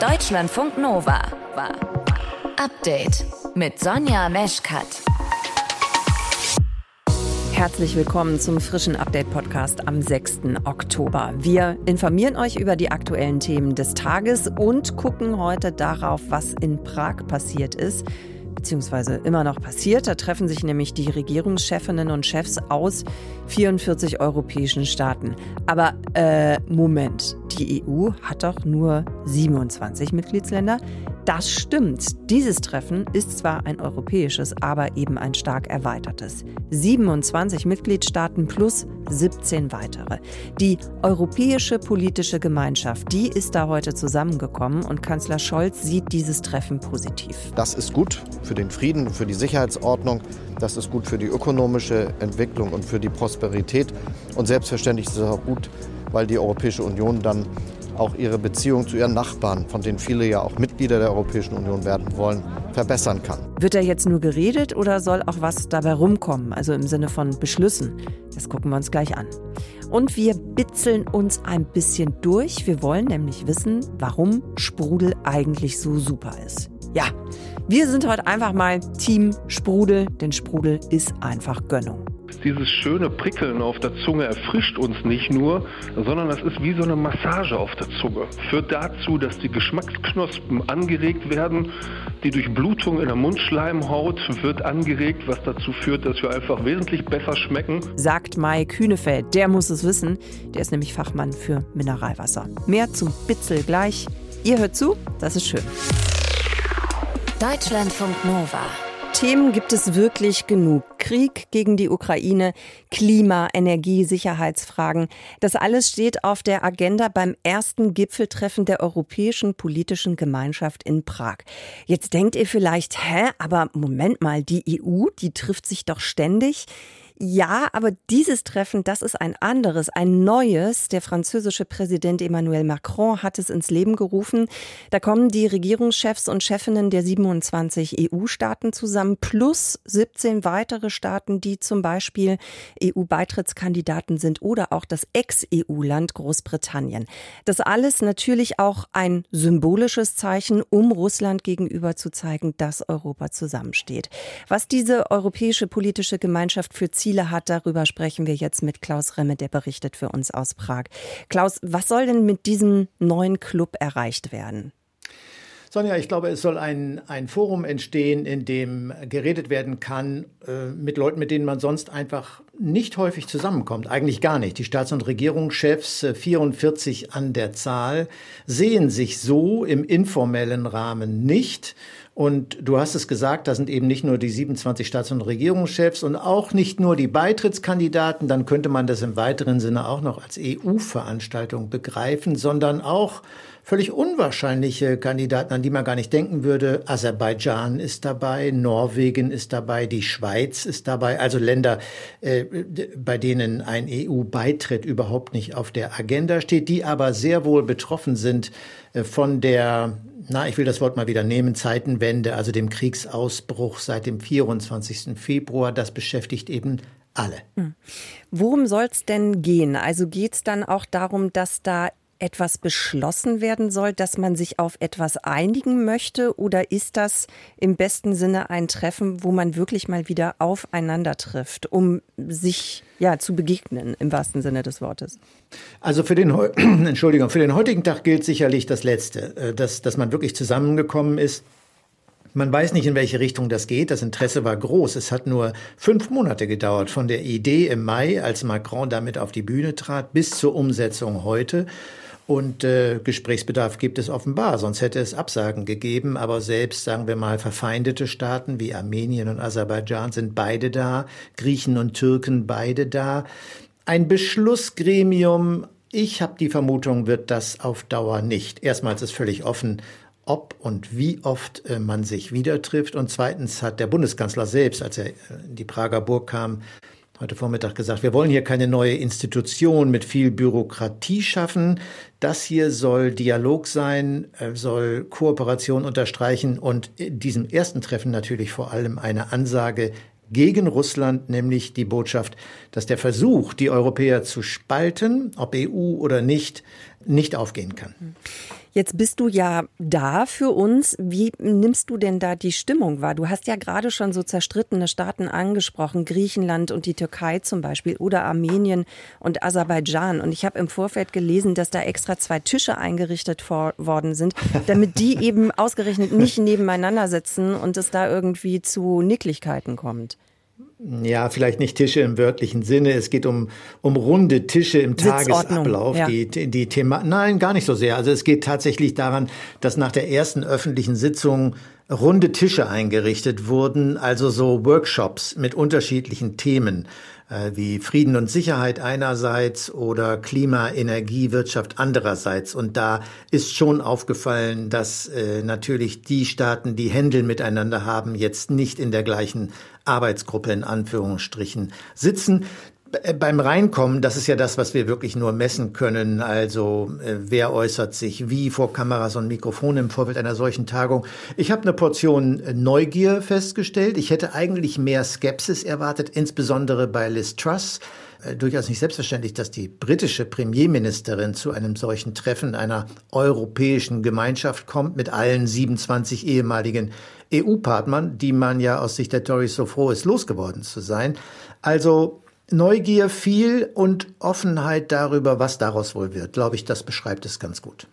Deutschlandfunk Nova war Update mit Sonja Meschkat. Herzlich willkommen zum frischen Update-Podcast am 6. Oktober. Wir informieren euch über die aktuellen Themen des Tages und gucken heute darauf, was in Prag passiert ist, beziehungsweise immer noch passiert. Da treffen sich nämlich die Regierungschefinnen und Chefs aus 44 europäischen Staaten. Aber Moment, die EU hat doch nur 27 Mitgliedsländer. Das stimmt. Dieses Treffen ist zwar ein europäisches, aber eben ein stark erweitertes. 27 Mitgliedstaaten plus 17 weitere. Die Europäische Politische Gemeinschaft, die ist da heute zusammengekommen und Kanzler Scholz sieht dieses Treffen positiv. Das ist gut für den Frieden, für die Sicherheitsordnung. Das ist gut für die ökonomische Entwicklung und für die Prosperität. Und selbstverständlich ist es auch gut, weil die Europäische Union dann auch ihre Beziehung zu ihren Nachbarn, von denen viele ja auch Mitglieder der Europäischen Union werden wollen, verbessern kann. Wird da jetzt nur geredet oder soll auch was dabei rumkommen, also im Sinne von Beschlüssen? Das gucken wir uns gleich an. Und wir bitzeln uns ein bisschen durch. Wir wollen nämlich wissen, warum Sprudel eigentlich so super ist. Ja, wir sind heute einfach mal Team Sprudel, denn Sprudel ist einfach Gönnung. Dieses schöne Prickeln auf der Zunge erfrischt uns nicht nur, sondern das ist wie so eine Massage auf der Zunge. Führt dazu, dass die Geschmacksknospen angeregt werden, die Durchblutung in der Mundschleimhaut wird angeregt, was dazu führt, dass wir einfach wesentlich besser schmecken. Sagt Maik Hünefeld, der muss es wissen, der ist nämlich Fachmann für Mineralwasser. Mehr zum Bitzel gleich. Ihr hört zu, das ist schön. Deutschlandfunk Nova. Themen gibt es wirklich genug. Krieg gegen die Ukraine, Klima, Energie, Sicherheitsfragen. Das alles steht auf der Agenda beim ersten Gipfeltreffen der Europäischen Politischen Gemeinschaft in Prag. Jetzt denkt ihr vielleicht, aber Moment mal, die EU, die trifft sich doch ständig. Ja, aber dieses Treffen, das ist ein anderes, ein neues. Der französische Präsident Emmanuel Macron hat es ins Leben gerufen. Da kommen die Regierungschefs und Chefinnen der 27 EU-Staaten zusammen, plus 17 weitere Staaten, die zum Beispiel EU-Beitrittskandidaten sind oder auch das Ex-EU-Land Großbritannien. Das alles natürlich auch ein symbolisches Zeichen, um Russland gegenüber zu zeigen, dass Europa zusammensteht. Was diese Europäische Politische Gemeinschaft für Ziele hat, darüber sprechen wir jetzt mit Klaus Remme, der berichtet für uns aus Prag. Klaus, was soll denn mit diesem neuen Club erreicht werden? Sonja, ich glaube, es soll ein Forum entstehen, in dem geredet werden kann mit Leuten, mit denen man sonst einfach nicht häufig zusammenkommt. Eigentlich gar nicht. Die Staats- und Regierungschefs, 44 an der Zahl, sehen sich so im informellen Rahmen nicht. Und du hast es gesagt, da sind eben nicht nur die 27 Staats- und Regierungschefs und auch nicht nur die Beitrittskandidaten, dann könnte man das im weiteren Sinne auch noch als EU-Veranstaltung begreifen, sondern auch völlig unwahrscheinliche Kandidaten, an die man gar nicht denken würde. Aserbaidschan ist dabei, Norwegen ist dabei, die Schweiz ist dabei, also Länder, bei denen ein EU-Beitritt überhaupt nicht auf der Agenda steht, die aber sehr wohl betroffen sind von der, ich will das Wort mal wieder nehmen, Zeitenwende, also dem Kriegsausbruch seit dem 24. Februar. Das beschäftigt eben alle. Worum soll es denn gehen? Also geht es dann auch darum, dass da etwas beschlossen werden soll, dass man sich auf etwas einigen möchte? Oder ist das im besten Sinne ein Treffen, wo man wirklich mal wieder aufeinander trifft, um sich zu begegnen, im wahrsten Sinne des Wortes? Also für den heutigen Tag gilt sicherlich das Letzte, dass man wirklich zusammengekommen ist. Man weiß nicht, in welche Richtung das geht. Das Interesse war groß. Es hat nur 5 Monate gedauert von der Idee im Mai, als Macron damit auf die Bühne trat, bis zur Umsetzung heute. Und Gesprächsbedarf gibt es offenbar, sonst hätte es Absagen gegeben. Aber selbst, sagen wir mal, verfeindete Staaten wie Armenien und Aserbaidschan sind beide da, Griechen und Türken beide da. Ein Beschlussgremium, ich habe die Vermutung, wird das auf Dauer nicht. Erstmals ist völlig offen, ob und wie oft man sich wieder trifft. Und zweitens hat der Bundeskanzler selbst, als er in die Prager Burg kam, heute Vormittag gesagt, wir wollen hier keine neue Institution mit viel Bürokratie schaffen. Das hier soll Dialog sein, soll Kooperation unterstreichen und in diesem ersten Treffen natürlich vor allem eine Ansage gegen Russland, nämlich die Botschaft, dass der Versuch, die Europäer zu spalten, ob EU oder nicht, nicht aufgehen kann. Jetzt bist du ja da für uns. Wie nimmst du denn da die Stimmung wahr? Du hast ja gerade schon so zerstrittene Staaten angesprochen, Griechenland und die Türkei zum Beispiel oder Armenien und Aserbaidschan. Und ich habe im Vorfeld gelesen, dass da extra 2 Tische eingerichtet worden sind, damit die eben ausgerechnet nicht nebeneinander sitzen und es da irgendwie zu Nicklichkeiten kommt. Ja, vielleicht nicht Tische im wörtlichen Sinne. Es geht um runde Tische im Tagesablauf. Ja. Die Thema, nein, gar nicht so sehr. Also es geht tatsächlich daran, dass nach der ersten öffentlichen Sitzung runde Tische eingerichtet wurden, also so Workshops mit unterschiedlichen Themen, wie Frieden und Sicherheit einerseits oder Klima, Energie, Wirtschaft andererseits. Und da ist schon aufgefallen, dass natürlich die Staaten, die Händel miteinander haben, jetzt nicht in der gleichen Arbeitsgruppe in Anführungsstrichen sitzen. Beim Reinkommen, das ist ja das, was wir wirklich nur messen können, also wer äußert sich wie vor Kameras und Mikrofonen im Vorfeld einer solchen Tagung. Ich habe eine Portion Neugier festgestellt. Ich hätte eigentlich mehr Skepsis erwartet, insbesondere bei Liz Truss. Durchaus nicht selbstverständlich, dass die britische Premierministerin zu einem solchen Treffen einer europäischen Gemeinschaft kommt mit allen 27 ehemaligen EU-Partnern, die man ja aus Sicht der Tories so froh ist, losgeworden zu sein. Also Neugier viel und Offenheit darüber, was daraus wohl wird. Glaube ich, das beschreibt es ganz gut.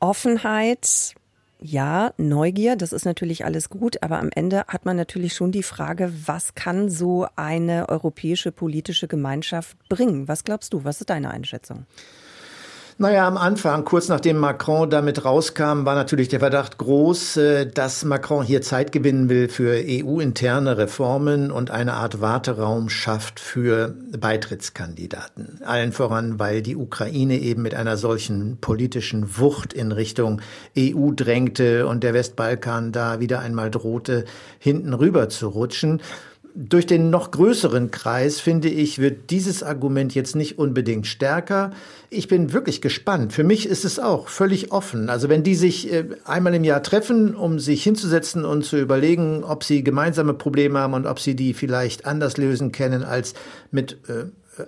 Offenheit, ja, Neugier, das ist natürlich alles gut. Aber am Ende hat man natürlich schon die Frage, was kann so eine europäische politische Gemeinschaft bringen? Was glaubst du? Was ist deine Einschätzung? Naja, am Anfang, kurz nachdem Macron damit rauskam, war natürlich der Verdacht groß, dass Macron hier Zeit gewinnen will für EU-interne Reformen und eine Art Warteraum schafft für Beitrittskandidaten. Allen voran, weil die Ukraine eben mit einer solchen politischen Wucht in Richtung EU drängte und der Westbalkan da wieder einmal drohte, hinten rüber zu rutschen. Durch den noch größeren Kreis, finde ich, wird dieses Argument jetzt nicht unbedingt stärker. Ich bin wirklich gespannt. Für mich ist es auch völlig offen. Also wenn die sich einmal im Jahr treffen, um sich hinzusetzen und zu überlegen, ob sie gemeinsame Probleme haben und ob sie die vielleicht anders lösen können als mit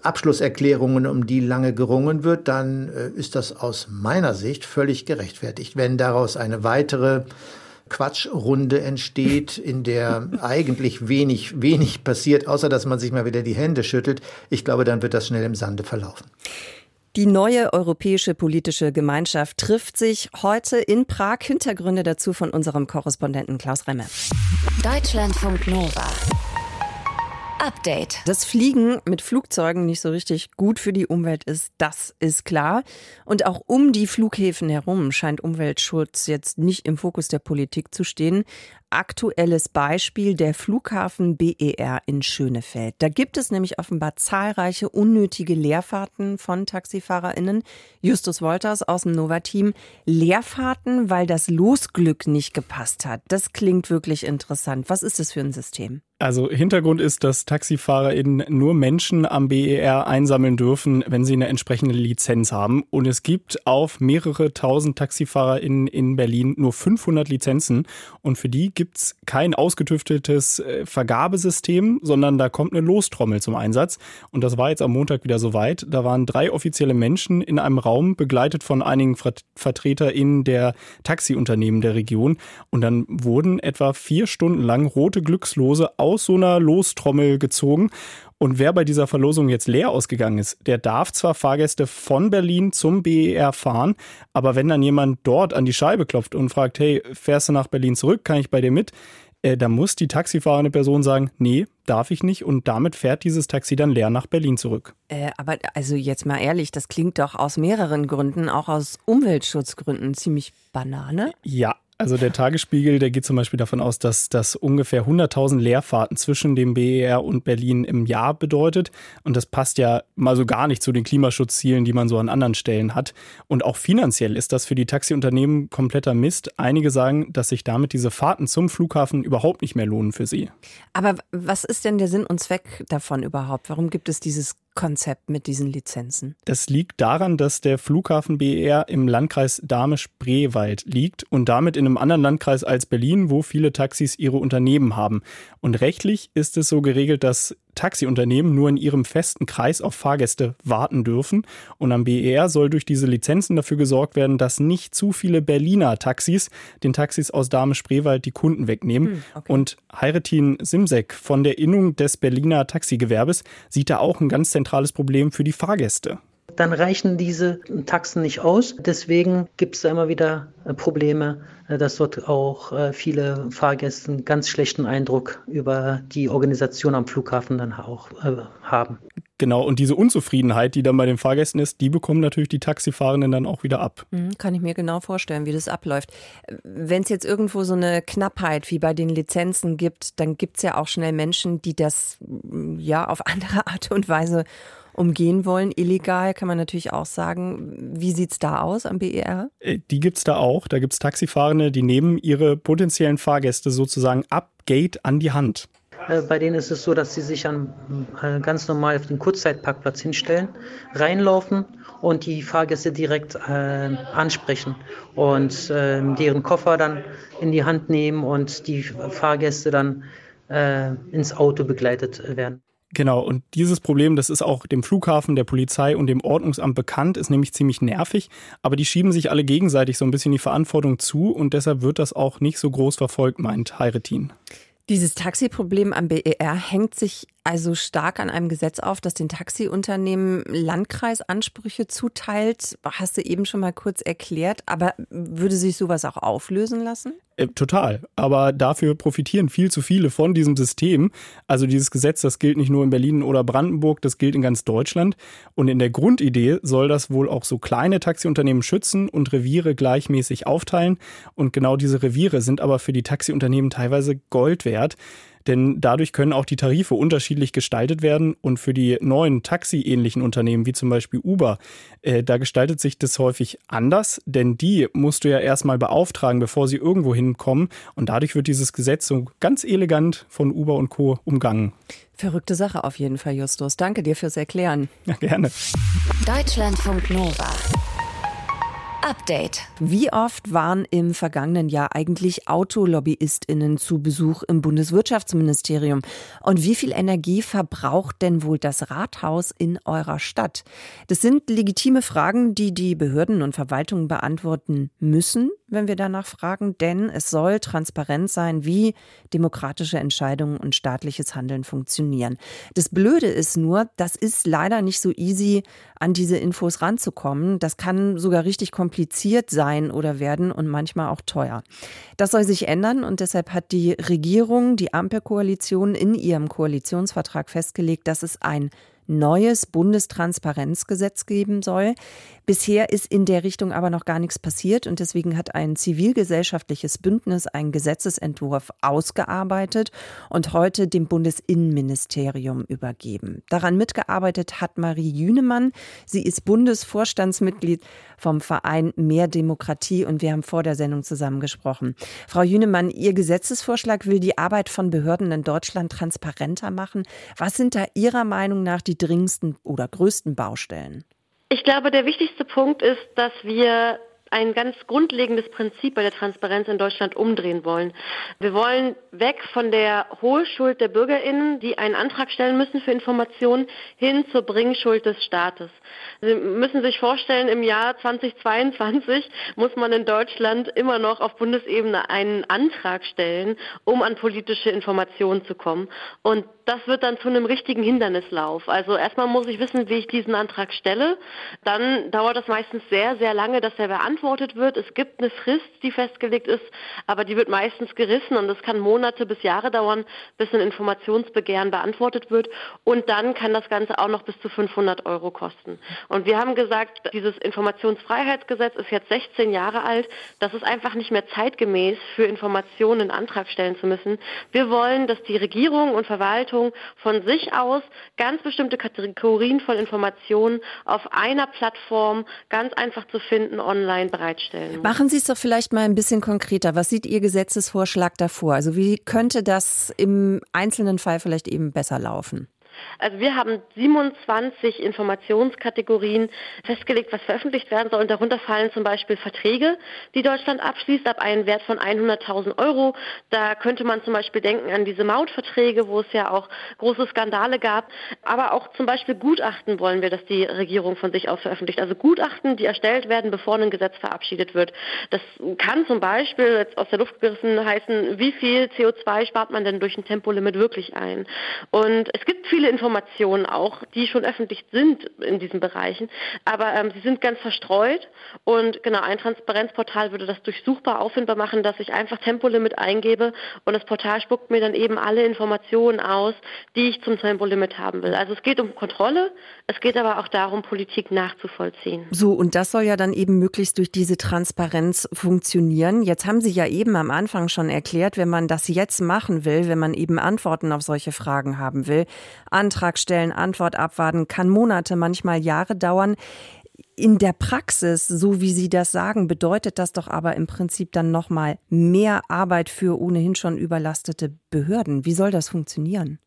Abschlusserklärungen, um die lange gerungen wird, dann ist das aus meiner Sicht völlig gerechtfertigt. Wenn daraus eine weitere Quatschrunde entsteht, in der eigentlich wenig passiert, außer dass man sich mal wieder die Hände schüttelt. Ich glaube, dann wird das schnell im Sande verlaufen. Die neue Europäische Politische Gemeinschaft trifft sich heute in Prag. Hintergründe dazu von unserem Korrespondenten Klaus Remme. Deutschlandfunk Nova. Update. Das Fliegen mit Flugzeugen nicht so richtig gut für die Umwelt ist, das ist klar. Und auch um die Flughäfen herum scheint Umweltschutz jetzt nicht im Fokus der Politik zu stehen. Aktuelles Beispiel der Flughafen BER in Schönefeld. Da gibt es nämlich offenbar zahlreiche unnötige Leerfahrten von TaxifahrerInnen. Justus Wolters aus dem Nova-Team. Leerfahrten, weil das Losglück nicht gepasst hat. Das klingt wirklich interessant. Was ist das für ein System? Also Hintergrund ist, dass TaxifahrerInnen nur Menschen am BER einsammeln dürfen, wenn sie eine entsprechende Lizenz haben. Und es gibt auf mehrere tausend TaxifahrerInnen in Berlin nur 500 Lizenzen. Und für die gibt es kein ausgetüfteltes Vergabesystem, sondern da kommt eine Lostrommel zum Einsatz. Und das war jetzt am Montag wieder soweit. Da waren 3 offizielle Menschen in einem Raum, begleitet von einigen VertreterInnen der Taxiunternehmen der Region. Und dann wurden etwa 4 Stunden lang rote Glückslose aus so einer Lostrommel gezogen. Und wer bei dieser Verlosung jetzt leer ausgegangen ist, der darf zwar Fahrgäste von Berlin zum BER fahren, aber wenn dann jemand dort an die Scheibe klopft und fragt, hey, fährst du nach Berlin zurück, kann ich bei dir mit? Da muss die taxifahrende Person sagen, nee, darf ich nicht. Und damit fährt dieses Taxi dann leer nach Berlin zurück. Aber also jetzt mal ehrlich, das klingt doch aus mehreren Gründen, auch aus Umweltschutzgründen, ziemlich Banane. Ja. Also der Tagesspiegel, der geht zum Beispiel davon aus, dass das ungefähr 100.000 Leerfahrten zwischen dem BER und Berlin im Jahr bedeutet. Und das passt ja mal so gar nicht zu den Klimaschutzzielen, die man so an anderen Stellen hat. Und auch finanziell ist das für die Taxiunternehmen kompletter Mist. Einige sagen, dass sich damit diese Fahrten zum Flughafen überhaupt nicht mehr lohnen für sie. Aber was ist denn der Sinn und Zweck davon überhaupt? Warum gibt es dieses Konzept mit diesen Lizenzen? Das liegt daran, dass der Flughafen BER im Landkreis Dahme-Spreewald liegt und damit in einem anderen Landkreis als Berlin, wo viele Taxis ihre Unternehmen haben. Und rechtlich ist es so geregelt, dass Taxiunternehmen nur in ihrem festen Kreis auf Fahrgäste warten dürfen. Und am BER soll durch diese Lizenzen dafür gesorgt werden, dass nicht zu viele Berliner Taxis den Taxis aus Dahme-Spreewald die Kunden wegnehmen. Okay. Und Hayrettin Simsek von der Innung des Berliner Taxigewerbes sieht da auch ein ganz zentrales Problem für die Fahrgäste. Dann reichen diese Taxen nicht aus. Deswegen gibt es da immer wieder Probleme, dass dort auch viele Fahrgäste einen ganz schlechten Eindruck über die Organisation am Flughafen dann auch haben. Genau, und diese Unzufriedenheit, die dann bei den Fahrgästen ist, die bekommen natürlich die Taxifahrenden dann auch wieder ab. Kann ich mir genau vorstellen, wie das abläuft. Wenn es jetzt irgendwo so eine Knappheit wie bei den Lizenzen gibt, dann gibt es ja auch schnell Menschen, die das ja auf andere Art und Weise umgehen wollen. Illegal kann man natürlich auch sagen. Wie sieht es da aus am BER? Die gibt es da auch. Da gibt es Taxifahrende, die nehmen ihre potenziellen Fahrgäste sozusagen ab Gate an die Hand. Bei denen ist es so, dass sie sich ganz normal auf den Kurzzeitparkplatz hinstellen, reinlaufen und die Fahrgäste direkt ansprechen und deren Koffer dann in die Hand nehmen und die Fahrgäste dann ins Auto begleitet werden. Genau, und dieses Problem, das ist auch dem Flughafen, der Polizei und dem Ordnungsamt bekannt, ist nämlich ziemlich nervig, aber die schieben sich alle gegenseitig so ein bisschen die Verantwortung zu und deshalb wird das auch nicht so groß verfolgt, meint Hayrettin. Dieses Taxiproblem am BER hängt sich also stark an einem Gesetz auf, das den Taxiunternehmen Landkreisansprüche zuteilt. Hast du eben schon mal kurz erklärt, aber würde sich sowas auch auflösen lassen? Total, aber dafür profitieren viel zu viele von diesem System. Also dieses Gesetz, das gilt nicht nur in Berlin oder Brandenburg, das gilt in ganz Deutschland. Und in der Grundidee soll das wohl auch so kleine Taxiunternehmen schützen und Reviere gleichmäßig aufteilen. Und genau diese Reviere sind aber für die Taxiunternehmen teilweise Gold wert. Denn dadurch können auch die Tarife unterschiedlich gestaltet werden und für die neuen taxi-ähnlichen Unternehmen, wie zum Beispiel Uber, da gestaltet sich das häufig anders, denn die musst du ja erstmal beauftragen, bevor sie irgendwo hinkommen und dadurch wird dieses Gesetz so ganz elegant von Uber und Co. umgangen. Verrückte Sache auf jeden Fall, Justus. Danke dir fürs Erklären. Ja, gerne. Deutschlandfunk Nova. Update. Wie oft waren im vergangenen Jahr eigentlich AutolobbyistInnen zu Besuch im Bundeswirtschaftsministerium? Und wie viel Energie verbraucht denn wohl das Rathaus in eurer Stadt? Das sind legitime Fragen, die die Behörden und Verwaltungen beantworten müssen, wenn wir danach fragen. Denn es soll transparent sein, wie demokratische Entscheidungen und staatliches Handeln funktionieren. Das Blöde ist nur, das ist leider nicht so easy, an diese Infos ranzukommen. Das kann sogar richtig kompliziert sein oder werden und manchmal auch teuer. Das soll sich ändern und deshalb hat die Regierung, die Ampelkoalition, in ihrem Koalitionsvertrag festgelegt, dass es ein neues Bundestransparenzgesetz geben soll. Bisher ist in der Richtung aber noch gar nichts passiert und deswegen hat ein zivilgesellschaftliches Bündnis einen Gesetzesentwurf ausgearbeitet und heute dem Bundesinnenministerium übergeben. Daran mitgearbeitet hat Marie Jünemann. Sie ist Bundesvorstandsmitglied vom Verein Mehr Demokratie und wir haben vor der Sendung zusammengesprochen. Frau Jünemann, Ihr Gesetzesvorschlag will die Arbeit von Behörden in Deutschland transparenter machen. Was sind da Ihrer Meinung nach die dringendsten oder größten Baustellen? Ich glaube, der wichtigste Punkt ist, dass wir ein ganz grundlegendes Prinzip bei der Transparenz in Deutschland umdrehen wollen. Wir wollen weg von der Hohlschuld der BürgerInnen, die einen Antrag stellen müssen für Informationen, hin zur Bringschuld des Staates. Sie müssen sich vorstellen, im Jahr 2022 muss man in Deutschland immer noch auf Bundesebene einen Antrag stellen, um an politische Informationen zu kommen. Und das wird dann zu einem richtigen Hindernislauf. Also erstmal muss ich wissen, wie ich diesen Antrag stelle. Dann dauert das meistens sehr, sehr lange, dass der beantwortet wird. Es gibt eine Frist, die festgelegt ist, aber die wird meistens gerissen und es kann Monate bis Jahre dauern, bis ein Informationsbegehren beantwortet wird. Und dann kann das Ganze auch noch bis zu 500 € kosten. Und wir haben gesagt, dieses Informationsfreiheitsgesetz ist jetzt 16 Jahre alt. Das ist einfach nicht mehr zeitgemäß, für Informationen einen Antrag stellen zu müssen. Wir wollen, dass die Regierung und Verwaltung von sich aus ganz bestimmte Kategorien von Informationen auf einer Plattform ganz einfach zu finden online bereitstellen. Machen Sie es doch vielleicht mal ein bisschen konkreter. Was sieht Ihr Gesetzesvorschlag davor? Also wie könnte das im einzelnen Fall vielleicht eben besser laufen? Also wir haben 27 Informationskategorien festgelegt, was veröffentlicht werden soll. Und darunter fallen zum Beispiel Verträge, die Deutschland abschließt, ab einem Wert von 100.000 Euro. Da könnte man zum Beispiel denken an diese Mautverträge, wo es ja auch große Skandale gab. Aber auch zum Beispiel Gutachten wollen wir, dass die Regierung von sich aus veröffentlicht. Also Gutachten, die erstellt werden, bevor ein Gesetz verabschiedet wird. Das kann zum Beispiel jetzt aus der Luft gerissen heißen, wie viel CO2 spart man denn durch ein Tempolimit wirklich ein? Und es gibt viele Informationen auch, die schon öffentlich sind in diesen Bereichen, aber sie sind ganz verstreut und genau, ein Transparenzportal würde das durchsuchbar auffindbar machen, dass ich einfach Tempolimit eingebe und das Portal spuckt mir dann eben alle Informationen aus, die ich zum Tempolimit haben will. Also es geht um Kontrolle, es geht aber auch darum, Politik nachzuvollziehen. So, und das soll ja dann eben möglichst durch diese Transparenz funktionieren. Jetzt haben Sie ja eben am Anfang schon erklärt, wenn man das jetzt machen will, wenn man eben Antworten auf solche Fragen haben will, Antrag stellen, Antwort abwarten, kann Monate, manchmal Jahre dauern. In der Praxis, so wie Sie das sagen, bedeutet das doch aber im Prinzip dann nochmal mehr Arbeit für ohnehin schon überlastete Behörden. Wie soll das funktionieren?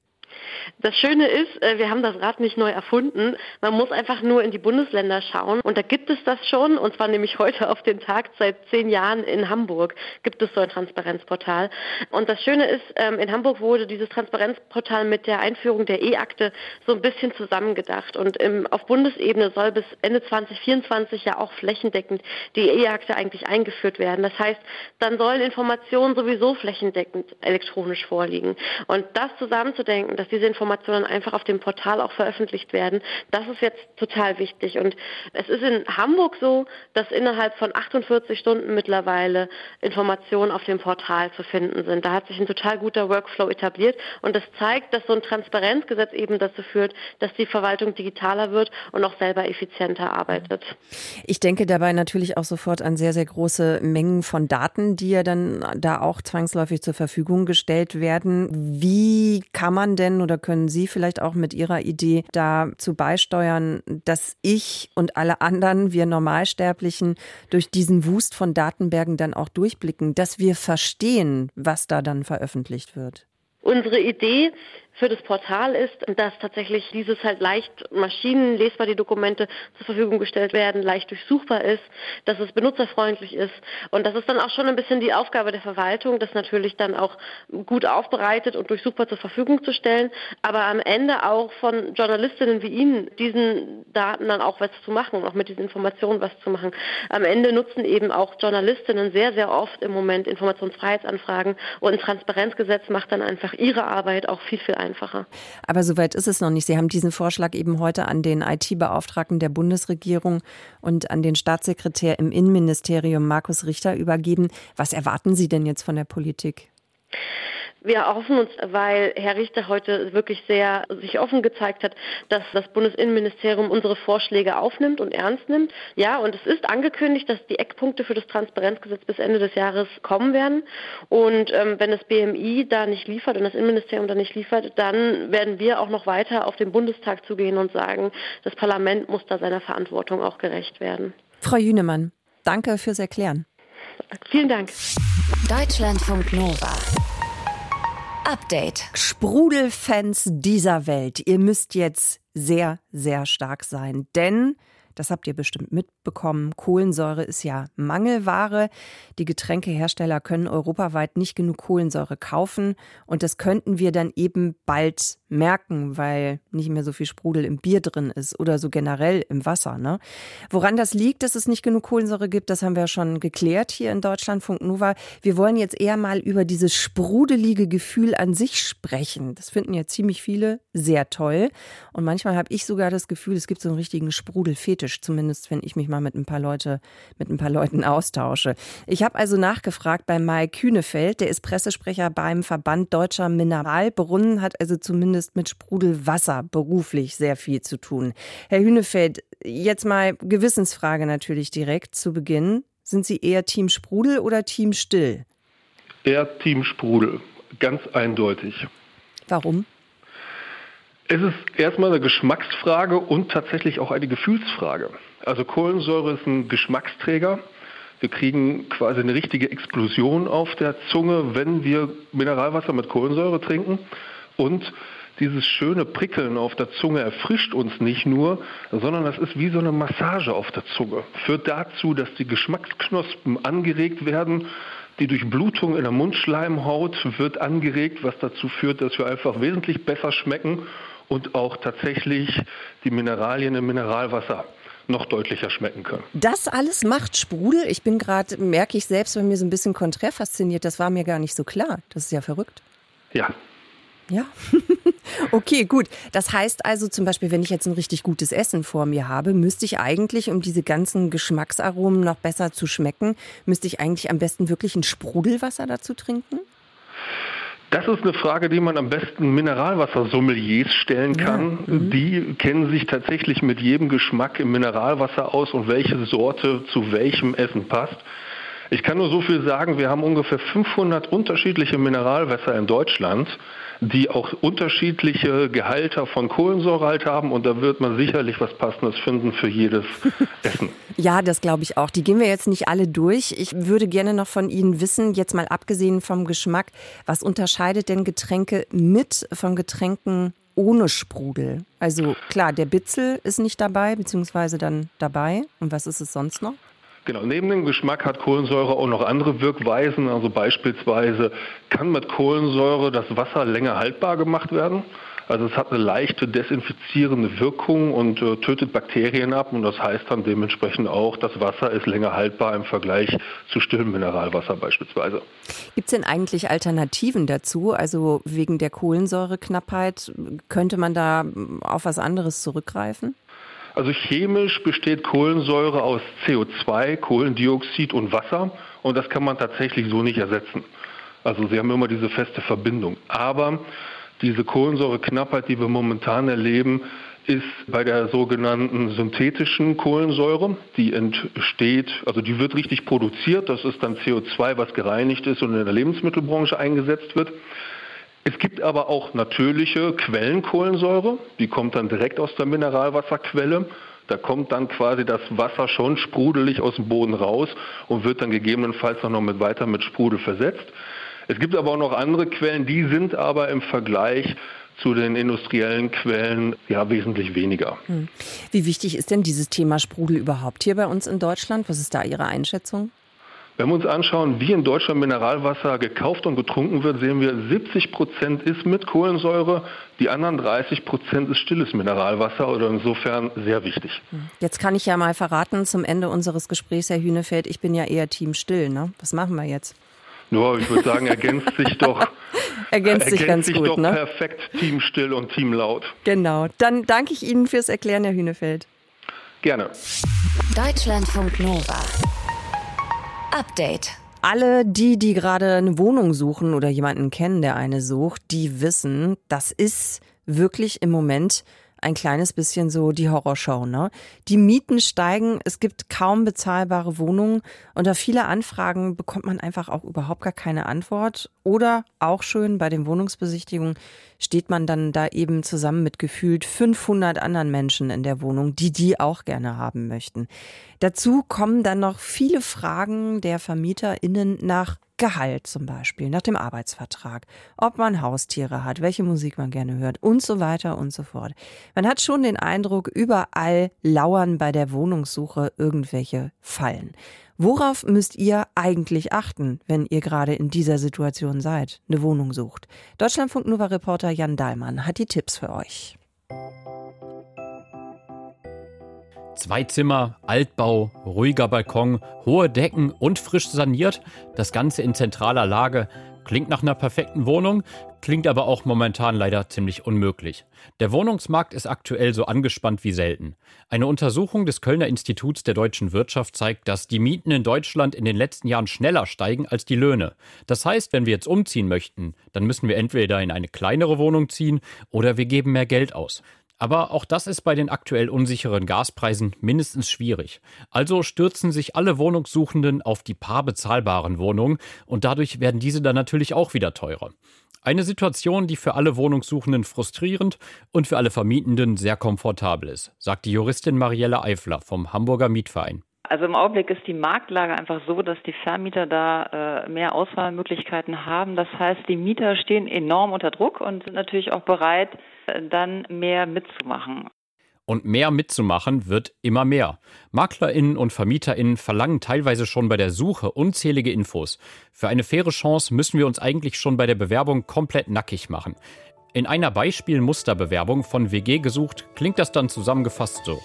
Das Schöne ist, wir haben das Rad nicht neu erfunden. Man muss einfach nur in die Bundesländer schauen. Und da gibt es das schon. Und zwar nämlich heute auf den Tag, seit 10 Jahren in Hamburg gibt es so ein Transparenzportal. Und das Schöne ist, in Hamburg wurde dieses Transparenzportal mit der Einführung der E-Akte so ein bisschen zusammengedacht. Und auf Bundesebene soll bis Ende 2024 ja auch flächendeckend die E-Akte eigentlich eingeführt werden. Das heißt, dann sollen Informationen sowieso flächendeckend elektronisch vorliegen. Und das zusammenzudenken, dass diese Informationen einfach auf dem Portal auch veröffentlicht werden. Das ist jetzt total wichtig. Und es ist in Hamburg so, dass innerhalb von 48 Stunden mittlerweile Informationen auf dem Portal zu finden sind. Da hat sich ein total guter Workflow etabliert. Und das zeigt, dass so ein Transparenzgesetz eben dazu führt, dass die Verwaltung digitaler wird und auch selber effizienter arbeitet. Ich denke dabei natürlich auch sofort an sehr, sehr große Mengen von Daten, die ja dann da auch zwangsläufig zur Verfügung gestellt werden. Wie kann man denn oder können Sie vielleicht auch mit Ihrer Idee dazu beisteuern, dass ich und alle anderen, wir Normalsterblichen, durch diesen Wust von Datenbergen dann auch durchblicken, dass wir verstehen, was da dann veröffentlicht wird? Unsere Idee für das Portal ist, dass tatsächlich dieses halt leicht maschinenlesbar die Dokumente zur Verfügung gestellt werden, leicht durchsuchbar ist, dass es benutzerfreundlich ist. Und das ist dann auch schon ein bisschen die Aufgabe der Verwaltung, das natürlich dann auch gut aufbereitet und durchsuchbar zur Verfügung zu stellen, aber am Ende auch von Journalistinnen wie Ihnen diesen Daten dann auch was zu machen, auch mit diesen Informationen was zu machen. Am Ende nutzen eben auch Journalistinnen sehr, sehr oft im Moment Informationsfreiheitsanfragen und ein Transparenzgesetz macht dann einfach ihre Arbeit auch viel, viel einfacher. Aber soweit ist es noch nicht. Sie haben diesen Vorschlag eben heute an den IT-Beauftragten der Bundesregierung und an den Staatssekretär im Innenministerium Markus Richter übergeben. Was erwarten Sie denn jetzt von der Politik? Wir hoffen uns, weil Herr Richter heute wirklich sehr sich offen gezeigt hat, dass das Bundesinnenministerium unsere Vorschläge aufnimmt und ernst nimmt. Ja, und es ist angekündigt, dass die Eckpunkte für das Transparenzgesetz bis Ende des Jahres kommen werden. Und wenn das BMI da nicht liefert und das Innenministerium da nicht liefert, dann werden wir auch noch weiter auf den Bundestag zugehen und sagen, das Parlament muss da seiner Verantwortung auch gerecht werden. Frau Jünemann, danke fürs Erklären. Vielen Dank. Deutschlandfunk Nova. Update. Sprudelfans dieser Welt, ihr müsst jetzt sehr, sehr stark sein, denn, das habt ihr bestimmt mitbekommen, Kohlensäure ist ja Mangelware. Die Getränkehersteller können europaweit nicht genug Kohlensäure kaufen und das könnten wir dann eben bald merken, weil nicht mehr so viel Sprudel im Bier drin ist oder so generell im Wasser, ne? Woran das liegt, dass es nicht genug Kohlensäure gibt, das haben wir schon geklärt hier in Deutschlandfunk Nova. Wir wollen jetzt eher mal über dieses sprudelige Gefühl an sich sprechen. Das finden ja ziemlich viele sehr toll und manchmal habe ich sogar das Gefühl, es gibt so einen richtigen Sprudelfetisch, zumindest wenn ich mich mal mit ein paar Leuten austausche. Ich habe also nachgefragt bei Maik Hünefeld, der ist Pressesprecher beim Verband Deutscher Mineralbrunnen, hat also zumindest mit Sprudelwasser beruflich sehr viel zu tun. Herr Hünefeld, jetzt mal Gewissensfrage natürlich direkt zu Beginn. Sind Sie eher Team Sprudel oder Team Still? Eher Team Sprudel, ganz eindeutig. Warum? Es ist erstmal eine Geschmacksfrage und tatsächlich auch eine Gefühlsfrage. Also Kohlensäure ist ein Geschmacksträger. Wir kriegen quasi eine richtige Explosion auf der Zunge, wenn wir Mineralwasser mit Kohlensäure trinken. Und dieses schöne Prickeln auf der Zunge erfrischt uns nicht nur, sondern das ist wie so eine Massage auf der Zunge. Führt dazu, dass die Geschmacksknospen angeregt werden. Die Durchblutung in der Mundschleimhaut wird angeregt, was dazu führt, dass wir einfach wesentlich besser schmecken und auch tatsächlich die Mineralien im Mineralwasser noch deutlicher schmecken können. Das alles macht Sprudel. Ich bin gerade, merke ich selbst bei mir, so ein bisschen konträr fasziniert. Das war mir gar nicht so klar. Das ist ja verrückt. Ja. Okay, gut. Das heißt also zum Beispiel, wenn ich jetzt ein richtig gutes Essen vor mir habe, müsste ich eigentlich, um diese ganzen Geschmacksaromen noch besser zu schmecken, müsste ich eigentlich am besten wirklich ein Sprudelwasser dazu trinken? Das ist eine Frage, die man am besten Mineralwassersommeliers stellen kann. Ja. Die kennen sich tatsächlich mit jedem Geschmack im Mineralwasser aus und welche Sorte zu welchem Essen passt. Ich kann nur so viel sagen, wir haben ungefähr 500 unterschiedliche Mineralwässer in Deutschland, die auch unterschiedliche Gehalte von Kohlensäure halt haben. Und da wird man sicherlich was Passendes finden für jedes Essen. Ja, das glaube ich auch. Die gehen wir jetzt nicht alle durch. Ich würde gerne noch von Ihnen wissen, jetzt mal abgesehen vom Geschmack, was unterscheidet denn Getränke mit von Getränken ohne Sprudel? Also klar, der Bitzel ist nicht dabei, beziehungsweise dann dabei. Und was ist es sonst noch? Genau, neben dem Geschmack hat Kohlensäure auch noch andere Wirkweisen, also beispielsweise kann mit Kohlensäure das Wasser länger haltbar gemacht werden. Also es hat eine leichte desinfizierende Wirkung und tötet Bakterien ab und das heißt dann dementsprechend auch, das Wasser ist länger haltbar im Vergleich zu stillem Mineralwasser beispielsweise. Gibt es denn eigentlich Alternativen dazu? Also wegen der Kohlensäureknappheit könnte man da auf was anderes zurückgreifen? Also chemisch besteht Kohlensäure aus CO2, Kohlendioxid und Wasser und das kann man tatsächlich so nicht ersetzen. Also sie haben immer diese feste Verbindung. Aber diese Kohlensäureknappheit, die wir momentan erleben, ist bei der sogenannten synthetischen Kohlensäure. Die entsteht, also die wird richtig produziert. Das ist dann CO2, was gereinigt ist und in der Lebensmittelbranche eingesetzt wird. Es gibt aber auch natürliche Quellenkohlensäure, die kommt dann direkt aus der Mineralwasserquelle. Da kommt dann quasi das Wasser schon sprudelig aus dem Boden raus und wird dann gegebenenfalls noch mit Sprudel versetzt. Es gibt aber auch noch andere Quellen, die sind aber im Vergleich zu den industriellen Quellen ja wesentlich weniger. Wie wichtig ist denn dieses Thema Sprudel überhaupt hier bei uns in Deutschland? Was ist da Ihre Einschätzung? Wenn wir uns anschauen, wie in Deutschland Mineralwasser gekauft und getrunken wird, sehen wir, 70% ist mit Kohlensäure, die anderen 30% ist stilles Mineralwasser oder insofern sehr wichtig. Jetzt kann ich ja mal verraten zum Ende unseres Gesprächs, Herr Hünefeld, ich bin ja eher Team Still, ne? Was machen wir jetzt? Ja, ich würde sagen, ergänzt sich doch. Ergänzt sich ganz gut, ne? Perfekt Team Still und Team Laut. Genau, dann danke ich Ihnen fürs Erklären, Herr Hünefeld. Gerne. Deutschlandfunk Nova. Update. Alle, die gerade eine Wohnung suchen oder jemanden kennen, der eine sucht, die wissen, das ist wirklich im Moment ein kleines bisschen so die Horrorshow, ne? Die Mieten steigen, es gibt kaum bezahlbare Wohnungen. Unter viele Anfragen bekommt man einfach auch überhaupt gar keine Antwort. Oder auch schön, bei den Wohnungsbesichtigungen steht man dann da eben zusammen mit gefühlt 500 anderen Menschen in der Wohnung, die auch gerne haben möchten. Dazu kommen dann noch viele Fragen der VermieterInnen nach Gehalt zum Beispiel, nach dem Arbeitsvertrag, ob man Haustiere hat, welche Musik man gerne hört und so weiter und so fort. Man hat schon den Eindruck, überall lauern bei der Wohnungssuche irgendwelche Fallen. Worauf müsst ihr eigentlich achten, wenn ihr gerade in dieser Situation seid, eine Wohnung sucht? Deutschlandfunk Nova Reporter Jan Dallmann hat die Tipps für euch. 2 Zimmer, Altbau, ruhiger Balkon, hohe Decken und frisch saniert. Das Ganze in zentraler Lage. Klingt nach einer perfekten Wohnung, klingt aber auch momentan leider ziemlich unmöglich. Der Wohnungsmarkt ist aktuell so angespannt wie selten. Eine Untersuchung des Kölner Instituts der Deutschen Wirtschaft zeigt, dass die Mieten in Deutschland in den letzten Jahren schneller steigen als die Löhne. Das heißt, wenn wir jetzt umziehen möchten, dann müssen wir entweder in eine kleinere Wohnung ziehen oder wir geben mehr Geld aus. Aber auch das ist bei den aktuell unsicheren Gaspreisen mindestens schwierig. Also stürzen sich alle Wohnungssuchenden auf die paar bezahlbaren Wohnungen und dadurch werden diese dann natürlich auch wieder teurer. Eine Situation, die für alle Wohnungssuchenden frustrierend und für alle Vermietenden sehr komfortabel ist, sagt die Juristin Marielle Eifler vom Hamburger Mietverein. Also im Augenblick ist die Marktlage einfach so, dass die Vermieter da mehr Auswahlmöglichkeiten haben. Das heißt, die Mieter stehen enorm unter Druck und sind natürlich auch bereit, dann mehr mitzumachen. Und mehr mitzumachen wird immer mehr. MaklerInnen und VermieterInnen verlangen teilweise schon bei der Suche unzählige Infos. Für eine faire Chance müssen wir uns eigentlich schon bei der Bewerbung komplett nackig machen. In einer Beispielmusterbewerbung von WG gesucht klingt das dann zusammengefasst so.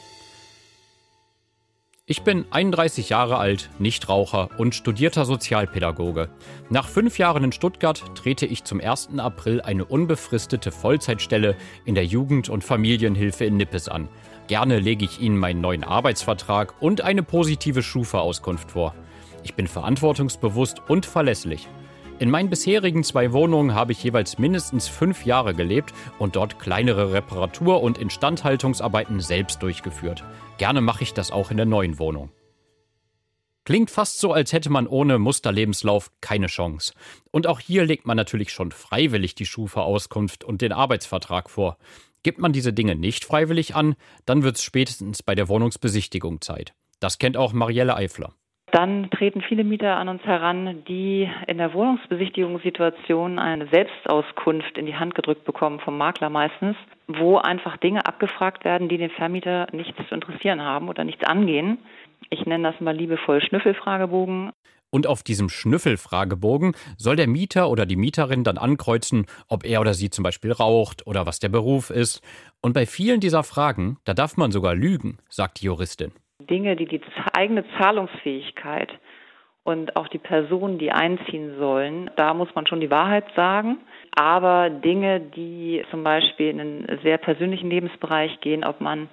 Ich bin 31 Jahre alt, Nichtraucher und studierter Sozialpädagoge. Nach 5 Jahren in Stuttgart trete ich zum 1. April eine unbefristete Vollzeitstelle in der Jugend- und Familienhilfe in Nippes an. Gerne lege ich Ihnen meinen neuen Arbeitsvertrag und eine positive Schufa-Auskunft vor. Ich bin verantwortungsbewusst und verlässlich. In meinen bisherigen 2 Wohnungen habe ich jeweils mindestens 5 Jahre gelebt und dort kleinere Reparatur- und Instandhaltungsarbeiten selbst durchgeführt. Gerne mache ich das auch in der neuen Wohnung. Klingt fast so, als hätte man ohne Musterlebenslauf keine Chance. Und auch hier legt man natürlich schon freiwillig die Schufa-Auskunft und den Arbeitsvertrag vor. Gibt man diese Dinge nicht freiwillig an, dann wird es spätestens bei der Wohnungsbesichtigung Zeit. Das kennt auch Marielle Eifler. Dann treten viele Mieter an uns heran, die in der Wohnungsbesichtigungssituation eine Selbstauskunft in die Hand gedrückt bekommen, vom Makler meistens, wo einfach Dinge abgefragt werden, die den Vermieter nichts zu interessieren haben oder nichts angehen. Ich nenne das mal liebevoll Schnüffelfragebogen. Und auf diesem Schnüffelfragebogen soll der Mieter oder die Mieterin dann ankreuzen, ob er oder sie zum Beispiel raucht oder was der Beruf ist. Und bei vielen dieser Fragen, da darf man sogar lügen, sagt die Juristin. Dinge, die eigene Zahlungsfähigkeit und auch die Personen, die einziehen sollen, da muss man schon die Wahrheit sagen. Aber Dinge, die zum Beispiel in einen sehr persönlichen Lebensbereich gehen, ob man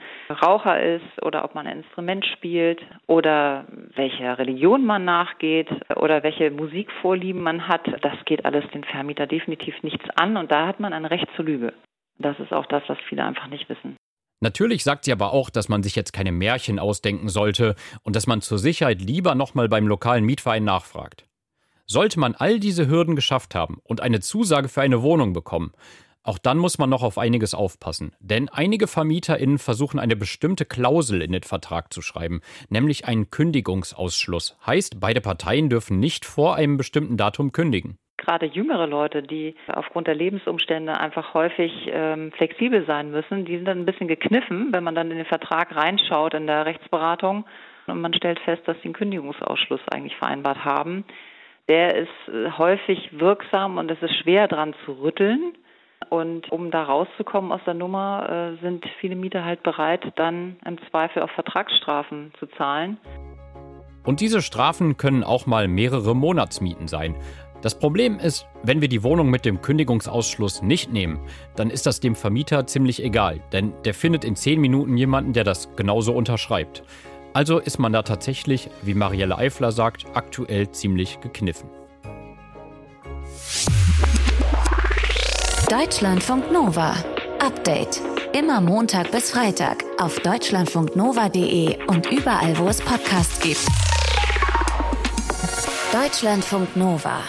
Raucher ist oder ob man ein Instrument spielt oder welcher Religion man nachgeht oder welche Musikvorlieben man hat, das geht alles den Vermieter definitiv nichts an. Und da hat man ein Recht zur Lüge. Das ist auch das, was viele einfach nicht wissen. Natürlich sagt sie aber auch, dass man sich jetzt keine Märchen ausdenken sollte und dass man zur Sicherheit lieber nochmal beim lokalen Mietverein nachfragt. Sollte man all diese Hürden geschafft haben und eine Zusage für eine Wohnung bekommen, auch dann muss man noch auf einiges aufpassen. Denn einige VermieterInnen versuchen, eine bestimmte Klausel in den Vertrag zu schreiben, nämlich einen Kündigungsausschluss. Heißt, beide Parteien dürfen nicht vor einem bestimmten Datum kündigen. Gerade jüngere Leute, die aufgrund der Lebensumstände einfach häufig flexibel sein müssen, die sind dann ein bisschen gekniffen, wenn man dann in den Vertrag reinschaut in der Rechtsberatung und man stellt fest, dass sie einen Kündigungsausschluss eigentlich vereinbart haben. Der ist häufig wirksam und es ist schwer dran zu rütteln. Und um da rauszukommen aus der Nummer, sind viele Mieter halt bereit, dann im Zweifel auch Vertragsstrafen zu zahlen. Und diese Strafen können auch mal mehrere Monatsmieten sein. Das Problem ist, wenn wir die Wohnung mit dem Kündigungsausschluss nicht nehmen, dann ist das dem Vermieter ziemlich egal, denn der findet in 10 Minuten jemanden, der das genauso unterschreibt. Also ist man da tatsächlich, wie Marielle Eifler sagt, aktuell ziemlich gekniffen. Deutschlandfunk Nova. Update. Immer Montag bis Freitag auf deutschlandfunknova.de und überall, wo es Podcasts gibt. Deutschlandfunk Nova.